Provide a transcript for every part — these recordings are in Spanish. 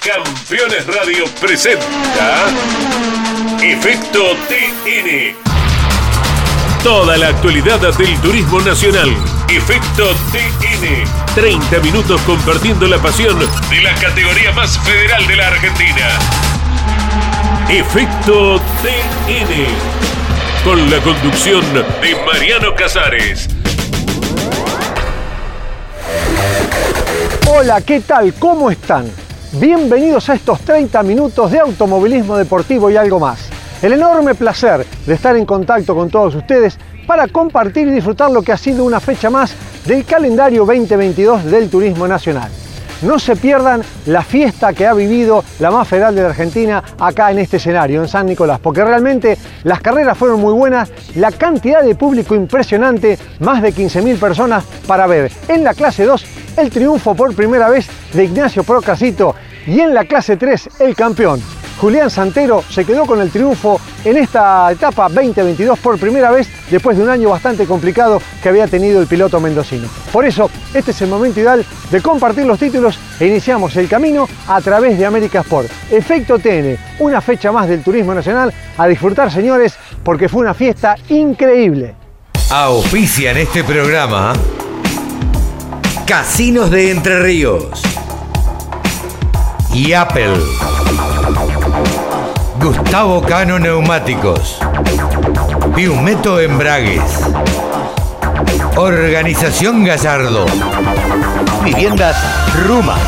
Campeones Radio presenta Efecto TN. Toda la actualidad del turismo nacional. Efecto TN. 30 minutos compartiendo la pasión de la categoría más federal de la Argentina. Efecto TN. Con la conducción de Mariano Casares. Hola, ¿qué tal? ¿Cómo están? Bienvenidos a estos 30 minutos de automovilismo deportivo y algo más. El enorme placer de estar en contacto con todos ustedes para compartir y disfrutar lo que ha sido una fecha más del calendario 2022 del Turismo Nacional. No se pierdan la fiesta que ha vivido la más federal de la Argentina acá en este escenario, en San Nicolás, porque realmente las carreras fueron muy buenas, la cantidad de público impresionante, más de 15.000 personas para ver en la clase 2 el triunfo por primera vez de Ignacio Procasito y en la clase 3 el campeón. Julián Santero se quedó con el triunfo en esta etapa 2022 por primera vez después de un año bastante complicado que había tenido el piloto mendocino. Por eso, este es el momento ideal de compartir los títulos e iniciamos el camino a través de América Sport. Efecto TN, una fecha más del turismo nacional. A disfrutar, señores, porque fue una fiesta increíble. Auspician este programa Casinos de Entre Ríos y Apple. Gustavo Cano Neumáticos, Piumeto Embragues, Organización Gallardo, Viviendas Rumas.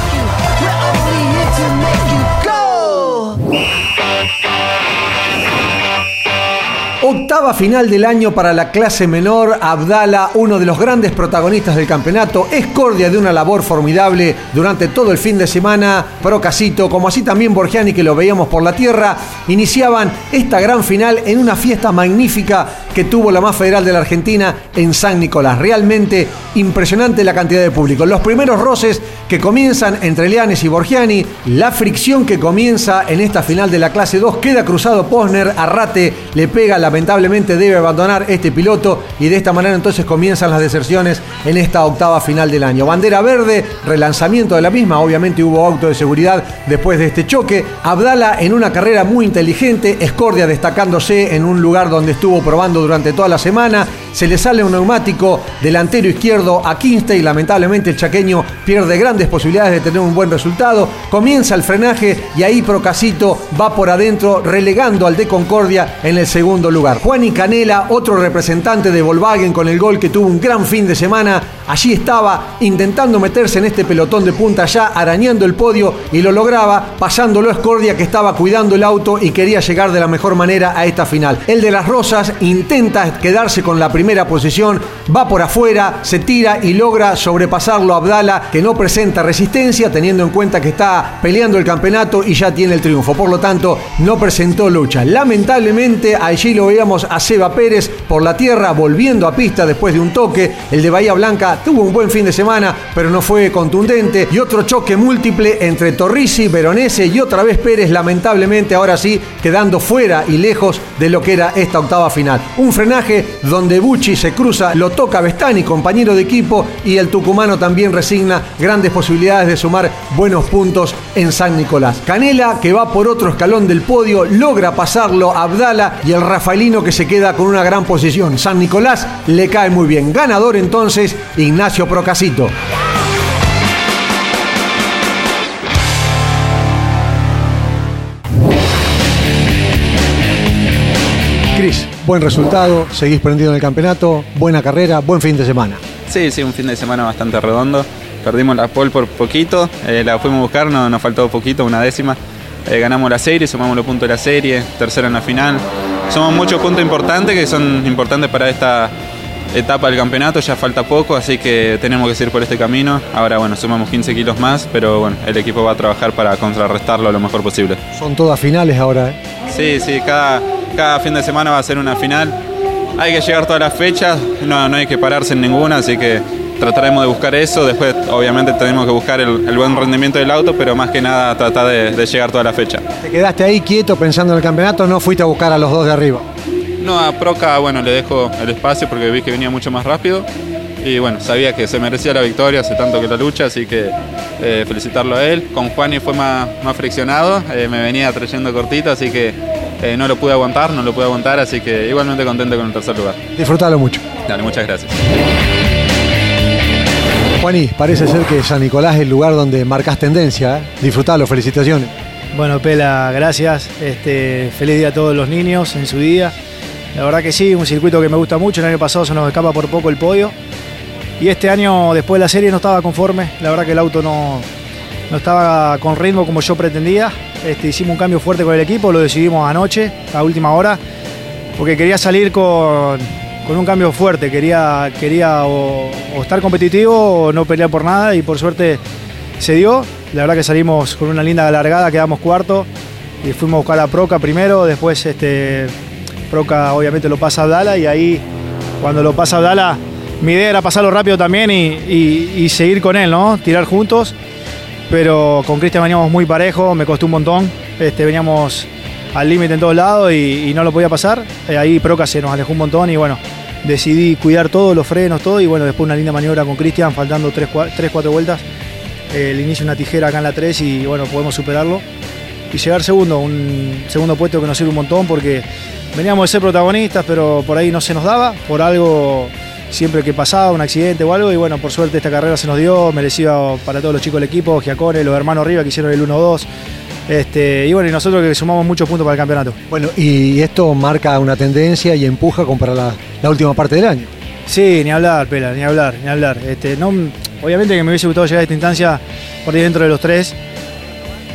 Octava final del año para la clase menor. Abdala, uno de los grandes protagonistas del campeonato. Escordia de una labor formidable durante todo el fin de semana. Procasito, como así también Borgiani, que lo veíamos por la tierra, iniciaban esta gran final en una fiesta magnífica que tuvo la más federal de la Argentina en San Nicolás. Realmente impresionante la cantidad de público. Los primeros roces que comienzan entre Leanes y Borgiani, la fricción que comienza en esta final de la clase 2, queda cruzado Posner, Arrate le pega la lamentablemente debe abandonar este piloto y de esta manera entonces comienzan las deserciones en esta octava final del año. Bandera verde, relanzamiento de la misma, obviamente hubo auto de seguridad después de este choque. Abdala en una carrera muy inteligente, Escordia destacándose en un lugar donde estuvo probando durante toda la semana. Se le sale un neumático delantero izquierdo a Kinstey y lamentablemente el chaqueño pierde grandes posibilidades de tener un buen resultado. Comienza el frenaje y ahí Procasito va por adentro relegando al de Concordia en el segundo lugar. Juan Canela, otro representante de Volkswagen con el gol que tuvo un gran fin de semana, allí estaba intentando meterse en este pelotón de punta ya, arañando el podio y lo lograba, pasándolo a Escordia que estaba cuidando el auto y quería llegar de la mejor manera a esta final. El de las Rosas intenta quedarse con la primera posición, va por afuera, se tira y logra sobrepasarlo a Abdala, que no presenta resistencia teniendo en cuenta que está peleando el campeonato y ya tiene el triunfo, por lo tanto no presentó lucha. Lamentablemente allí lo veíamos a Seba Pérez por la tierra volviendo a pista después de un toque. El de Bahía Blanca tuvo un buen fin de semana pero no fue contundente, y otro choque múltiple entre Torrisi, Veronese y otra vez Pérez, lamentablemente ahora sí quedando fuera y lejos de lo que era esta octava final. Un frenaje donde Bucci se cruza, lo toca Bestani, compañero de equipo, y el tucumano también resigna grandes posibilidades de sumar buenos puntos en San Nicolás. Canela, que va por otro escalón del podio, logra pasarlo a Abdala y el Rafael que se queda con una gran posición. San Nicolás le cae muy bien. Ganador entonces Ignacio Procasito. Cris, buen resultado, seguís prendido en el campeonato, buena carrera, buen fin de semana. Sí, un fin de semana bastante redondo. Perdimos la pole por poquito, la fuimos a buscar, nos faltó poquito, 1 décima. Ganamos la serie, sumamos los puntos de la serie, tercera en la final. Son muchos puntos importantes que son importantes para esta etapa del campeonato, ya falta poco, así que tenemos que seguir por este camino. Ahora, sumamos 15 kilos más, pero el equipo va a trabajar para contrarrestarlo lo mejor posible. Son todas finales ahora, ¿eh? Sí, cada fin de semana va a ser una final. Hay que llegar todas las fechas, no hay que pararse en ninguna, así que trataremos de buscar eso. Después, obviamente, tenemos que buscar el buen rendimiento del auto, pero más que nada tratar de llegar toda la fecha. ¿Te quedaste ahí quieto pensando en el campeonato o no fuiste a buscar a los dos de arriba? No, a Proca, le dejo el espacio porque vi que venía mucho más rápido. y bueno, sabía que se merecía la victoria, hace tanto que la lucha, así que felicitarlo a él. Con Juani fue más friccionado, me venía trayendo cortita, así que no lo pude aguantar, así que igualmente contento con el tercer lugar. Disfrútalo mucho. Dale, muchas gracias. Juani, parece ser que San Nicolás es el lugar donde marcas tendencia, ¿eh? Disfrutalo, felicitaciones. Bueno, Pela, gracias. Feliz día a todos los niños en su día. La verdad que sí, un circuito que me gusta mucho. El año pasado se nos escapa por poco el podio. Y este año, después de la serie, no estaba conforme. La verdad que el auto no estaba con ritmo como yo pretendía. Hicimos un cambio fuerte con el equipo, lo decidimos anoche, a última hora, porque quería salir con un cambio fuerte. Quería o estar competitivo o no pelear por nada, y por suerte se dio. La verdad que salimos con una linda alargada, quedamos cuarto y fuimos a buscar a Proca primero. Después Proca obviamente lo pasa a Abdala, y ahí cuando lo pasa a Abdala mi idea era pasarlo rápido también y seguir con él, ¿no? Tirar juntos, pero con Cristian veníamos muy parejo, me costó un montón, veníamos al límite en todos lados y no lo podía pasar. Ahí Proca se nos alejó un montón y bueno, decidí cuidar todo, los frenos, todo, y bueno, después una linda maniobra con Cristian, faltando 3-4 vueltas, el inicio una tijera acá en la 3 y bueno, podemos superarlo y llegar segundo, un segundo puesto que nos sirve un montón porque veníamos de ser protagonistas, pero por ahí no se nos daba, por algo siempre que pasaba, un accidente o algo, y bueno, por suerte esta carrera se nos dio, merecida para todos los chicos del equipo, Giaccone, los hermanos Rivas que hicieron el 1-2, y bueno, y nosotros que sumamos muchos puntos para el campeonato. Bueno, y esto marca una tendencia y empuja para la última parte del año. Sí, ni hablar, Pela, ni hablar. No, obviamente que me hubiese gustado llegar a esta instancia por ahí dentro de los tres,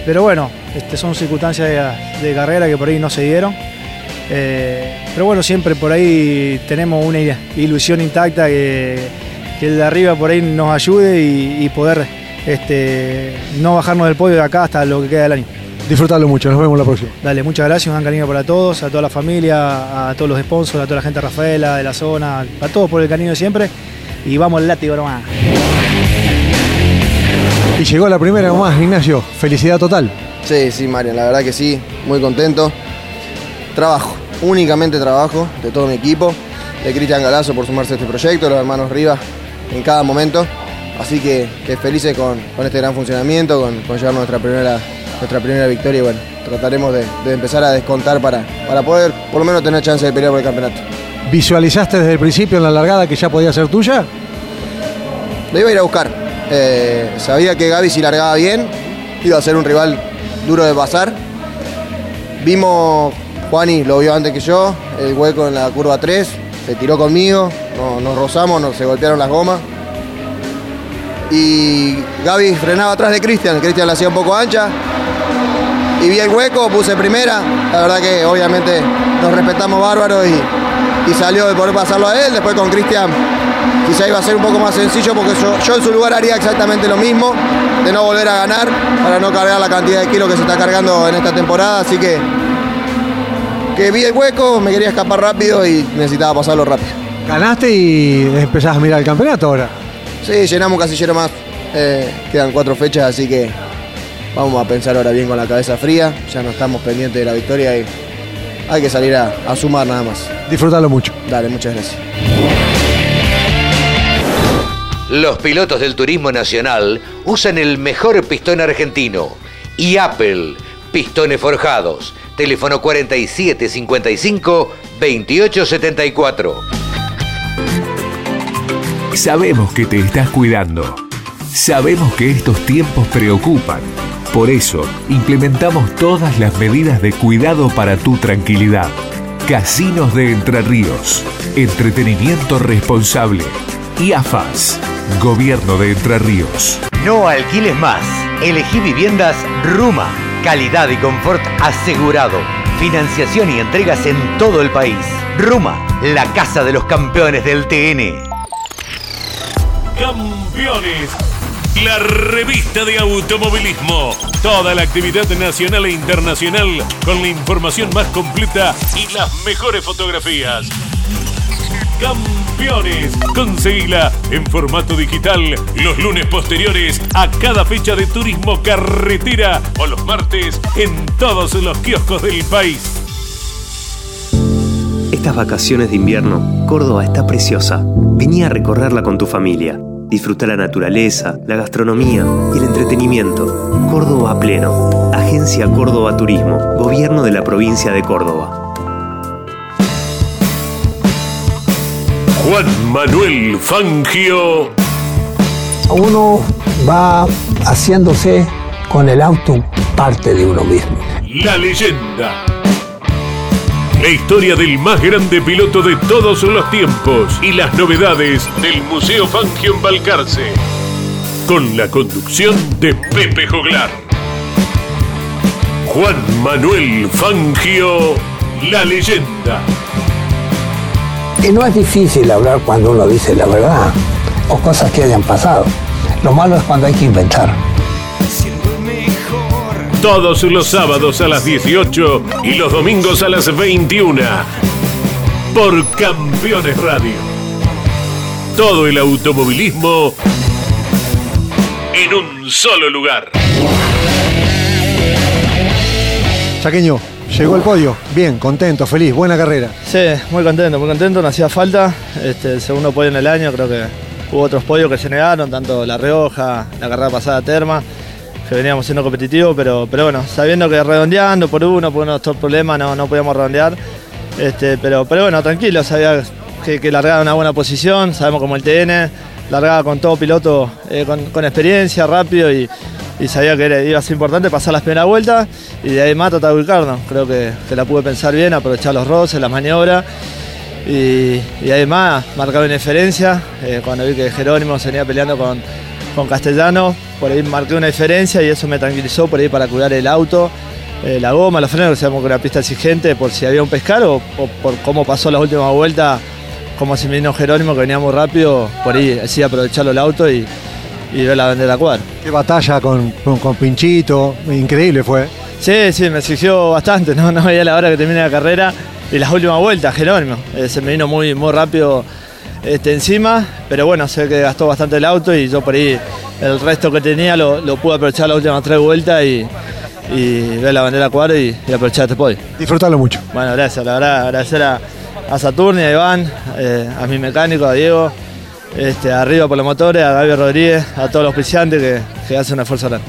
pero bueno, son circunstancias de carrera que por ahí no se dieron. Pero bueno, siempre por ahí tenemos una ilusión intacta que el de arriba por ahí nos ayude y poder no bajarnos del podio de acá hasta lo que queda del año. Disfrutarlo mucho, nos vemos la próxima. Dale, muchas gracias, un gran cariño para todos, a toda la familia, a todos los sponsors, a toda la gente de Rafaela, de la zona, a todos por el cariño siempre, y vamos al látigo nomás. Y llegó la primera nomás, Ignacio, felicidad total. Sí, Marian, la verdad que sí, muy contento. Trabajo, únicamente trabajo de todo mi equipo, de Cristian Galazzo por sumarse a este proyecto, los hermanos Rivas en cada momento, así que felices con este gran funcionamiento, con llevar nuestra primera victoria, y bueno, trataremos de empezar a descontar para poder por lo menos tener chance de pelear por el campeonato. ¿Visualizaste desde el principio en la largada que ya podía ser tuya? Lo iba a ir a buscar, sabía que Gaby, si largaba bien, iba a ser un rival duro de pasar. Vimos, Juani lo vio antes que yo, el hueco en la curva 3, se tiró conmigo, nos rozamos, se golpearon las gomas. Y Gaby frenaba atrás de Cristian la hacía un poco ancha. Y vi el hueco, puse primera, la verdad que obviamente nos respetamos bárbaros y salió de poder pasarlo a él. Después con Cristian quizá iba a ser un poco más sencillo porque yo en su lugar haría exactamente lo mismo, de no volver a ganar, para no cargar la cantidad de kilos que se está cargando en esta temporada, así que vi el hueco, me quería escapar rápido y necesitaba pasarlo rápido. Ganaste y empezás a mirar el campeonato ahora. Sí, llenamos un casillero más. Quedan 4 fechas, así que vamos a pensar ahora bien con la cabeza fría. Ya no estamos pendientes de la victoria y hay que salir a sumar nada más. Disfrútalo mucho. Dale, muchas gracias. Los pilotos del turismo nacional usan el mejor pistón argentino y Apple, pistones forjados. Teléfono 4755-2874. Sabemos que te estás cuidando. Sabemos que estos tiempos preocupan. Por eso, implementamos todas las medidas de cuidado para tu tranquilidad. Casinos de Entre Ríos. Entretenimiento responsable. IAFAS. Gobierno de Entre Ríos. No alquiles más. Elegí Viviendas Rumas. Calidad y confort asegurado. Financiación y entregas en todo el país. Ruma, la casa de los campeones del TN. Campeones, la revista de automovilismo. Toda la actividad nacional e internacional con la información más completa y las mejores fotografías. Campeones, conseguila en formato digital los lunes posteriores a cada fecha de turismo carretera o los martes en todos los kioscos del país. Estas vacaciones de invierno, Córdoba está preciosa. Vení a recorrerla con tu familia. Disfruta la naturaleza, la gastronomía y el entretenimiento. Córdoba a pleno. Agencia Córdoba Turismo, Gobierno de la Provincia de Córdoba. Juan Manuel Fangio. Uno va haciéndose con el auto parte de uno mismo. La leyenda. La historia del más grande piloto de todos los tiempos y las novedades del Museo Fangio en Balcarce. Con la conducción de Pepe Joglar. Juan Manuel Fangio, la leyenda. Y no es difícil hablar cuando uno dice la verdad o cosas que hayan pasado. Lo malo es cuando hay que inventar. Todos los sábados a las 18 y los domingos a las 21 por Campeones Radio. Todo el automovilismo en un solo lugar. Chaqueño. Llegó al podio, bien, contento, feliz, buena carrera. Sí, muy contento, no hacía falta. El segundo podio en el año, creo que hubo otros podios que se negaron, tanto La Rioja, la carrera pasada Terma, que veníamos siendo competitivos, pero bueno, sabiendo que redondeando por uno, estos problemas no podíamos redondear. Pero bueno, tranquilo, sabía que largaba una buena posición, sabemos como el TN, largaba con todo piloto con experiencia, rápido y sabía que iba a ser importante pasar las primeras vueltas y de ahí más tratar de ubicarnos. Creo que la pude pensar bien, aprovechar los roces, las maniobras y además marcar una diferencia. Cuando vi que Jerónimo se venía peleando con Castellano, por ahí marqué una diferencia y eso me tranquilizó por ahí para cuidar el auto, la goma, los frenos, que sabemos que era una pista exigente por si había un pescar o por cómo pasó las últimas vueltas, como si vino Jerónimo que venía muy rápido, por ahí así aprovecharlo el auto y ver la bandera cuadra. Qué batalla con Pinchito, increíble fue. Sí, me exigió bastante, no veía la hora que termine la carrera y las últimas vueltas, Jerónimo. Se me vino muy rápido encima, pero bueno, sé que gastó bastante el auto y yo por ahí el resto que tenía lo pude aprovechar las últimas tres vueltas y ver la bandera cuadra y aprovechar este podio. Disfrutarlo mucho. Bueno, gracias, la verdad, agradecer a Saturni, a Iván, a mi mecánico, a Diego. Arriba por los motores, a Gaby Rodríguez, a todos los auspiciantes que hacen un esfuerzo grande.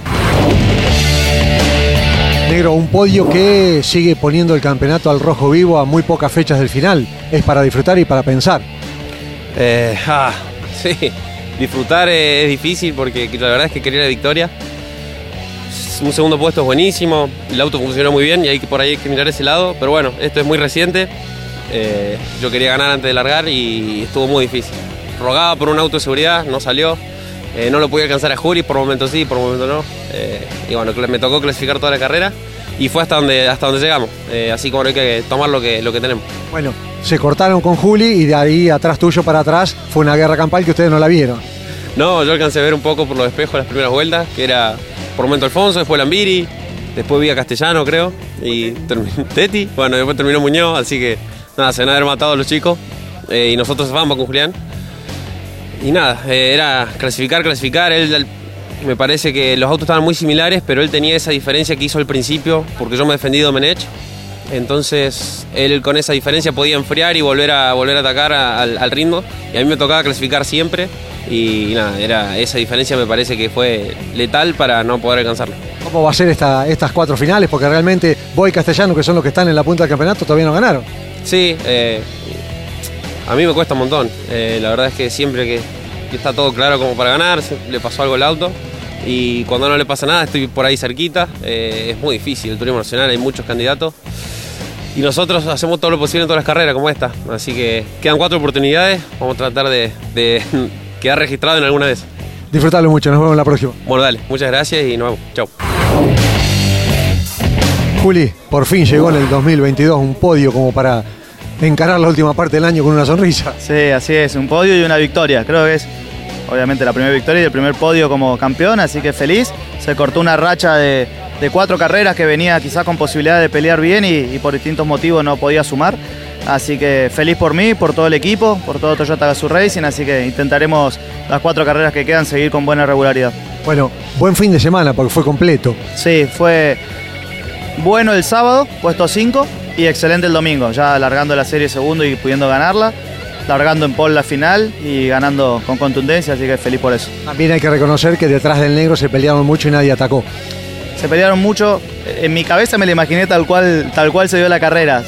Negro, un podio que sigue poniendo el campeonato al rojo vivo a muy pocas fechas del final. Es para disfrutar y para pensar. Sí, disfrutar es difícil porque la verdad es que quería la victoria. Un segundo puesto es buenísimo, el auto funcionó muy bien y hay que mirar ese lado. Pero bueno, esto es muy reciente. Yo quería ganar antes de largar y estuvo muy difícil. Rogaba por un auto de seguridad, no salió, no lo podía alcanzar a Juli, por momentos sí, por momentos no. Y bueno, me tocó clasificar toda la carrera y fue hasta donde llegamos, así que bueno, hay que tomar lo que tenemos. Bueno, se cortaron con Juli y de ahí atrás tuyo para atrás fue una guerra campal que ustedes no la vieron. No, yo alcancé a ver un poco por los espejos las primeras vueltas, que era por momento Alfonso, después Lambiri, después Viga Castellano creo, y Teti, bueno, después terminó Muñoz, así que nada, se van a haber matado a los chicos y nosotros vamos con Julián. Y nada, era clasificar, él me parece que los autos estaban muy similares, pero él tenía esa diferencia que hizo al principio, porque yo me defendí de Domenech, entonces él con esa diferencia podía enfriar y volver a atacar al ritmo, y a mí me tocaba clasificar siempre, y nada, esa diferencia me parece que fue letal para no poder alcanzarlo. ¿Cómo va a ser estas cuatro finales? Porque realmente Boy y Castellano, que son los que están en la punta del campeonato, todavía no ganaron. Sí, a mí me cuesta un montón, la verdad es que siempre que está todo claro como para ganar, le pasó algo al auto y cuando no le pasa nada estoy por ahí cerquita, es muy difícil el Turismo Nacional, hay muchos candidatos y nosotros hacemos todo lo posible en todas las carreras como esta, así que quedan cuatro oportunidades, vamos a tratar de quedar registrado en alguna de esas. Disfrutalo mucho, nos vemos la próxima. Bueno, dale, muchas gracias y nos vemos, chau. Juli, por fin llegó en el 2022 un podio como para encarar la última parte del año con una sonrisa. Sí, así es, un podio y una victoria. Creo que es obviamente la primera victoria y el primer podio como campeón, así que feliz. Se cortó una racha de cuatro carreras que venía quizás con posibilidad de pelear bien y por distintos motivos no podía sumar. Así que feliz por mí, por todo el equipo, por todo Toyota Gazoo Racing, así que intentaremos las cuatro carreras que quedan seguir con buena regularidad. Bueno, buen fin de semana porque fue completo. Sí, fue bueno el sábado, puesto 5. Y excelente el domingo, ya alargando la serie segundo y pudiendo ganarla, largando en pole la final y ganando con contundencia, así que feliz por eso. También hay que reconocer que detrás del negro se pelearon mucho y nadie atacó. Se pelearon mucho, en mi cabeza me lo imaginé tal cual se dio la carrera.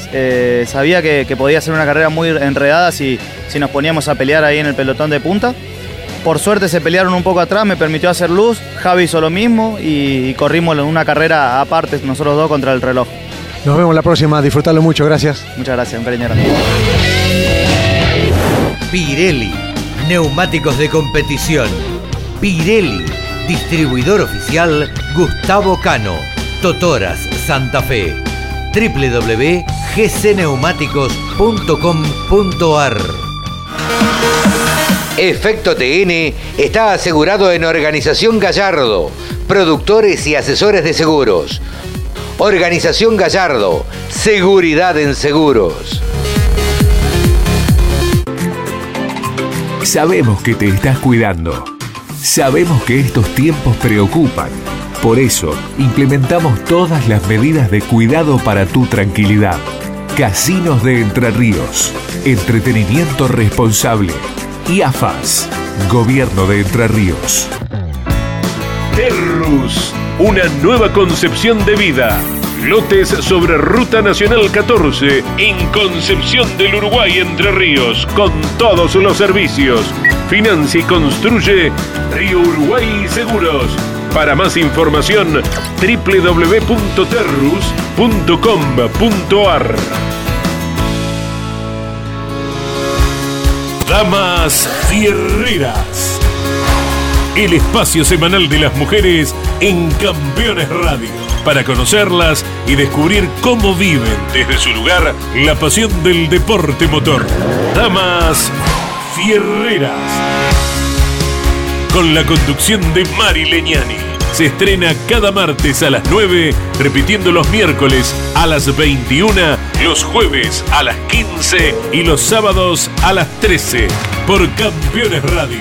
Sabía que podía ser una carrera muy enredada si nos poníamos a pelear ahí en el pelotón de punta. Por suerte se pelearon un poco atrás, me permitió hacer luz, Javi hizo lo mismo y corrimos una carrera aparte nosotros dos contra el reloj. Nos vemos la próxima, disfrutalo mucho, gracias. Muchas gracias, un cariño. Pirelli, neumáticos de competición. Pirelli, distribuidor oficial Gustavo Cano, Totoras, Santa Fe. www.gcneumáticos.com.ar. Efecto TN está asegurado en Organización Gallardo, productores y asesores de seguros. Organización Gallardo, seguridad en seguros. Sabemos que te estás cuidando. Sabemos que estos tiempos preocupan. Por eso, implementamos todas las medidas de cuidado para tu tranquilidad. Casinos de Entre Ríos, entretenimiento responsable. Y AFAS, Gobierno de Entre Ríos. Terrus, una nueva concepción de vida. Lotes sobre Ruta Nacional 14, en Concepción del Uruguay, Entre Ríos, con todos los servicios. Financia y construye Río Uruguay Seguros. Para más información, www.terrus.com.ar. Damas Fierreras, el espacio semanal de las mujeres en Campeones Radio, para conocerlas y descubrir cómo viven desde su lugar la pasión del deporte motor. Damas Fierreras, con la conducción de Mari Legnani. Se estrena cada martes a las 9, repitiendo los miércoles a las 21, los jueves a las 15 y los sábados a las 13 por Campeones Radio.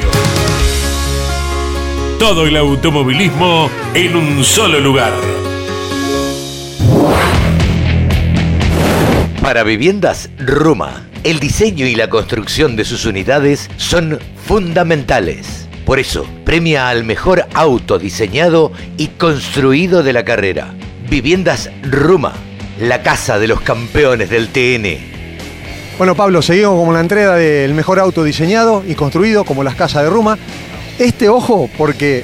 Todo el automovilismo en un solo lugar. Para Viviendas Ruma, el diseño y la construcción de sus unidades son fundamentales. Por eso, premia al mejor auto diseñado y construido de la carrera. Viviendas Ruma, la casa de los campeones del TN. Bueno, Pablo, seguimos con la entrega del mejor auto diseñado y construido, como las casas de Ruma. Ojo, porque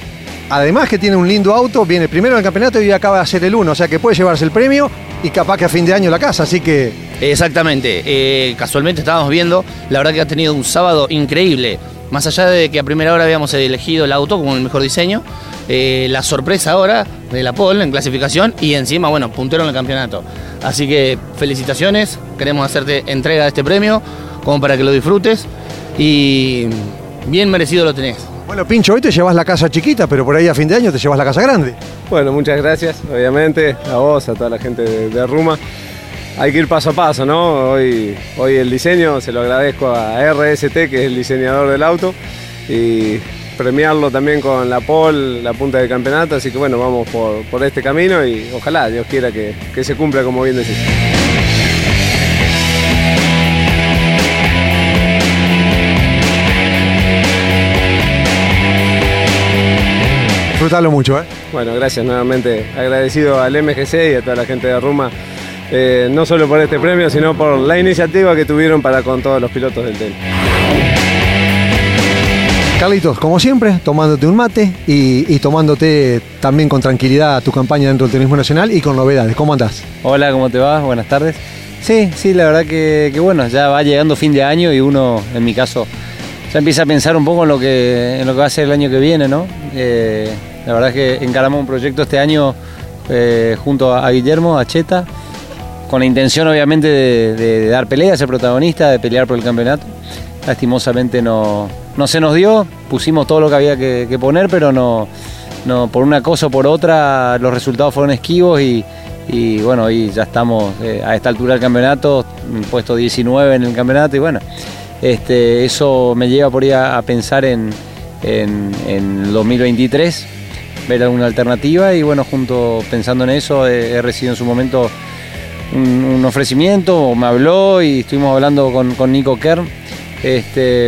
además que tiene un lindo auto, viene primero en el campeonato y acaba de hacer el 1, o sea que puede llevarse el premio y capaz que a fin de año la casa, así que... Exactamente, casualmente estábamos viendo, la verdad que ha tenido un sábado increíble. Más allá de que a primera hora habíamos elegido el auto como el mejor diseño, la sorpresa ahora de la pole en clasificación y encima, bueno, puntero en el campeonato. Así que felicitaciones, queremos hacerte entrega de este premio, como para que lo disfrutes y bien merecido lo tenés. Bueno, Pincho, hoy te llevas la casa chiquita, pero por ahí a fin de año te llevas la casa grande. Bueno, muchas gracias, obviamente, a vos, a toda la gente de Ruma. Hay que ir paso a paso, ¿no? Hoy el diseño se lo agradezco a RST, que es el diseñador del auto, y premiarlo también con la pole, la punta del campeonato, así que bueno, vamos por este camino y ojalá, Dios quiera, que se cumpla como bien decís. Disfrutalo mucho, ¿eh? Bueno, gracias nuevamente. Agradecido al MGC y a toda la gente de Ruma, no solo por este premio, sino por la iniciativa que tuvieron para con todos los pilotos del TN. Carlitos, como siempre, tomándote un mate y tomándote también con tranquilidad tu campaña dentro del turismo nacional y con novedades. ¿Cómo andás? Hola, ¿cómo te va? Buenas tardes. Sí, la verdad que bueno, ya va llegando fin de año y uno, en mi caso, ya empieza a pensar un poco en lo que va a ser el año que viene, ¿no? La verdad es que encaramos un proyecto este año junto a Guillermo, a Cheta, con la intención obviamente de dar pelea, a ser protagonista, de pelear por el campeonato. Lastimosamente no se nos dio, pusimos todo lo que había que poner, pero no por una cosa o por otra los resultados fueron esquivos y bueno, y ya estamos a esta altura del campeonato, puesto 19 en el campeonato y bueno... eso me lleva por ahí a pensar en 2023, ver alguna alternativa y bueno, pensando en eso, he recibido en su momento un ofrecimiento, me habló y estuvimos hablando con Nico Kern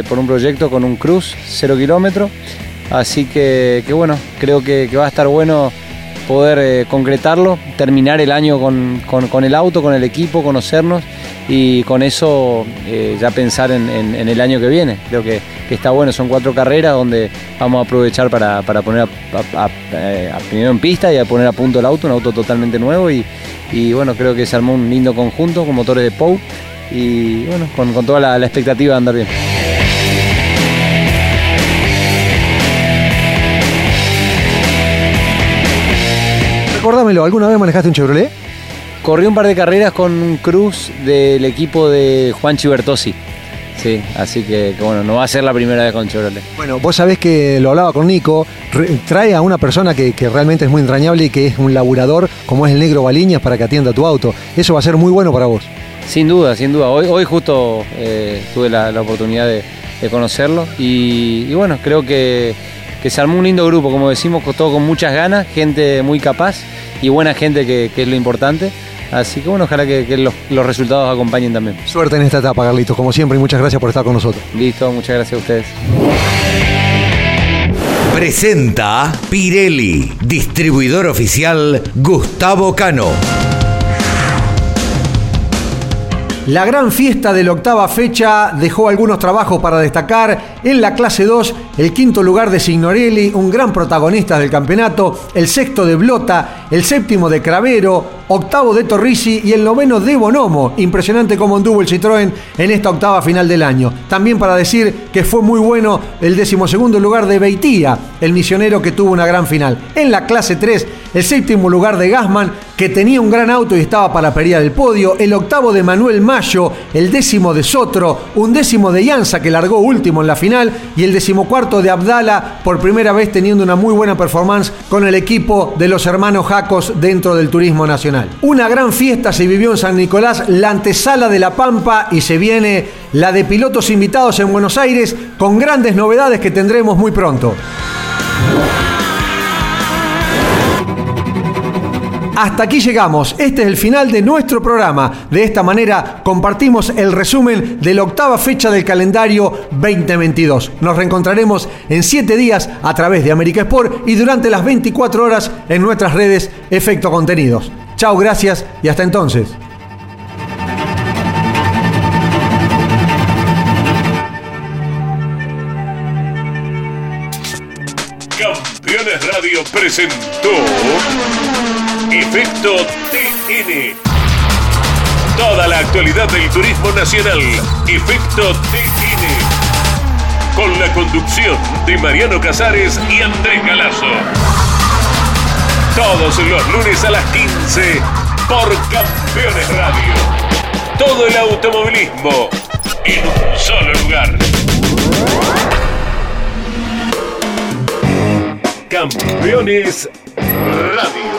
por un proyecto con un cruz 0 kilómetro. Así que bueno, creo que va a estar bueno poder concretarlo, terminar el año con el auto, con el equipo, conocernos y con eso ya pensar en el año que viene. Creo que está bueno, son 4 carreras donde vamos a aprovechar para poner primero en pista y a poner a punto el auto, un auto totalmente nuevo y bueno, creo que se armó un lindo conjunto con motores de Pou y bueno, con toda la expectativa de andar bien. Recordámelo, ¿alguna vez manejaste un Chevrolet? Corrí un par de carreras con un cruz del equipo de Juanchi Bertossi. Sí, así que bueno, no va a ser la primera vez con Chevrolet. Bueno, vos sabés que lo hablaba con Nico, trae a una persona que realmente es muy entrañable y que es un laburador, como es el Negro Baliñas, para que atienda tu auto. Eso va a ser muy bueno para vos. Sin duda, sin duda. Hoy justo tuve la oportunidad de conocerlo y bueno, creo que se armó un lindo grupo, como decimos, todo con muchas ganas, gente muy capaz y buena gente que es lo importante. Así que bueno, ojalá que los resultados acompañen también. Suerte en esta etapa, Carlitos, como siempre, y muchas gracias por estar con nosotros. Listo, muchas gracias a ustedes. Presenta Pirelli, distribuidor oficial Gustavo Cano. La gran fiesta de la 8ª fecha dejó algunos trabajos para destacar. En la clase 2, el 5.º lugar de Signorelli, un gran protagonista del campeonato, el 6.º de Blota, el 7.º de Cravero, 8.º de Torrisi y el 9.º de Bonomo. Impresionante cómo anduvo el Citroën en esta 8ª final del año. También para decir que fue muy bueno el 12.º lugar de Beitía, el misionero, que tuvo una gran final. En la clase 3, el 7.º lugar de Gassman, que tenía un gran auto y estaba para pelear el podio, el 8.º de Manuel Mar, el 10.º de Sotro, 11.º de Ianza, que largó último en la final, y el 14.º de Abdala, por primera vez teniendo una muy buena performance con el equipo de los hermanos Jacos dentro del turismo nacional. Una gran fiesta se vivió en San Nicolás, la antesala de La Pampa, y se viene la de pilotos invitados en Buenos Aires, con grandes novedades que tendremos muy pronto. Hasta aquí llegamos. Este es el final de nuestro programa. De esta manera compartimos el resumen de la 8ª fecha del calendario 2022. Nos reencontraremos en 7 días a través de América Sport y durante las 24 horas en nuestras redes Efecto Contenidos. Chao, gracias y hasta entonces. Campeones Radio presentó Efecto TN. Toda la actualidad del turismo nacional. Efecto TN. Con la conducción de Mariano Casares y Andrés Galazzo. Todos los lunes a las 15 por Campeones Radio. Todo el automovilismo en un solo lugar. Campeones Radio.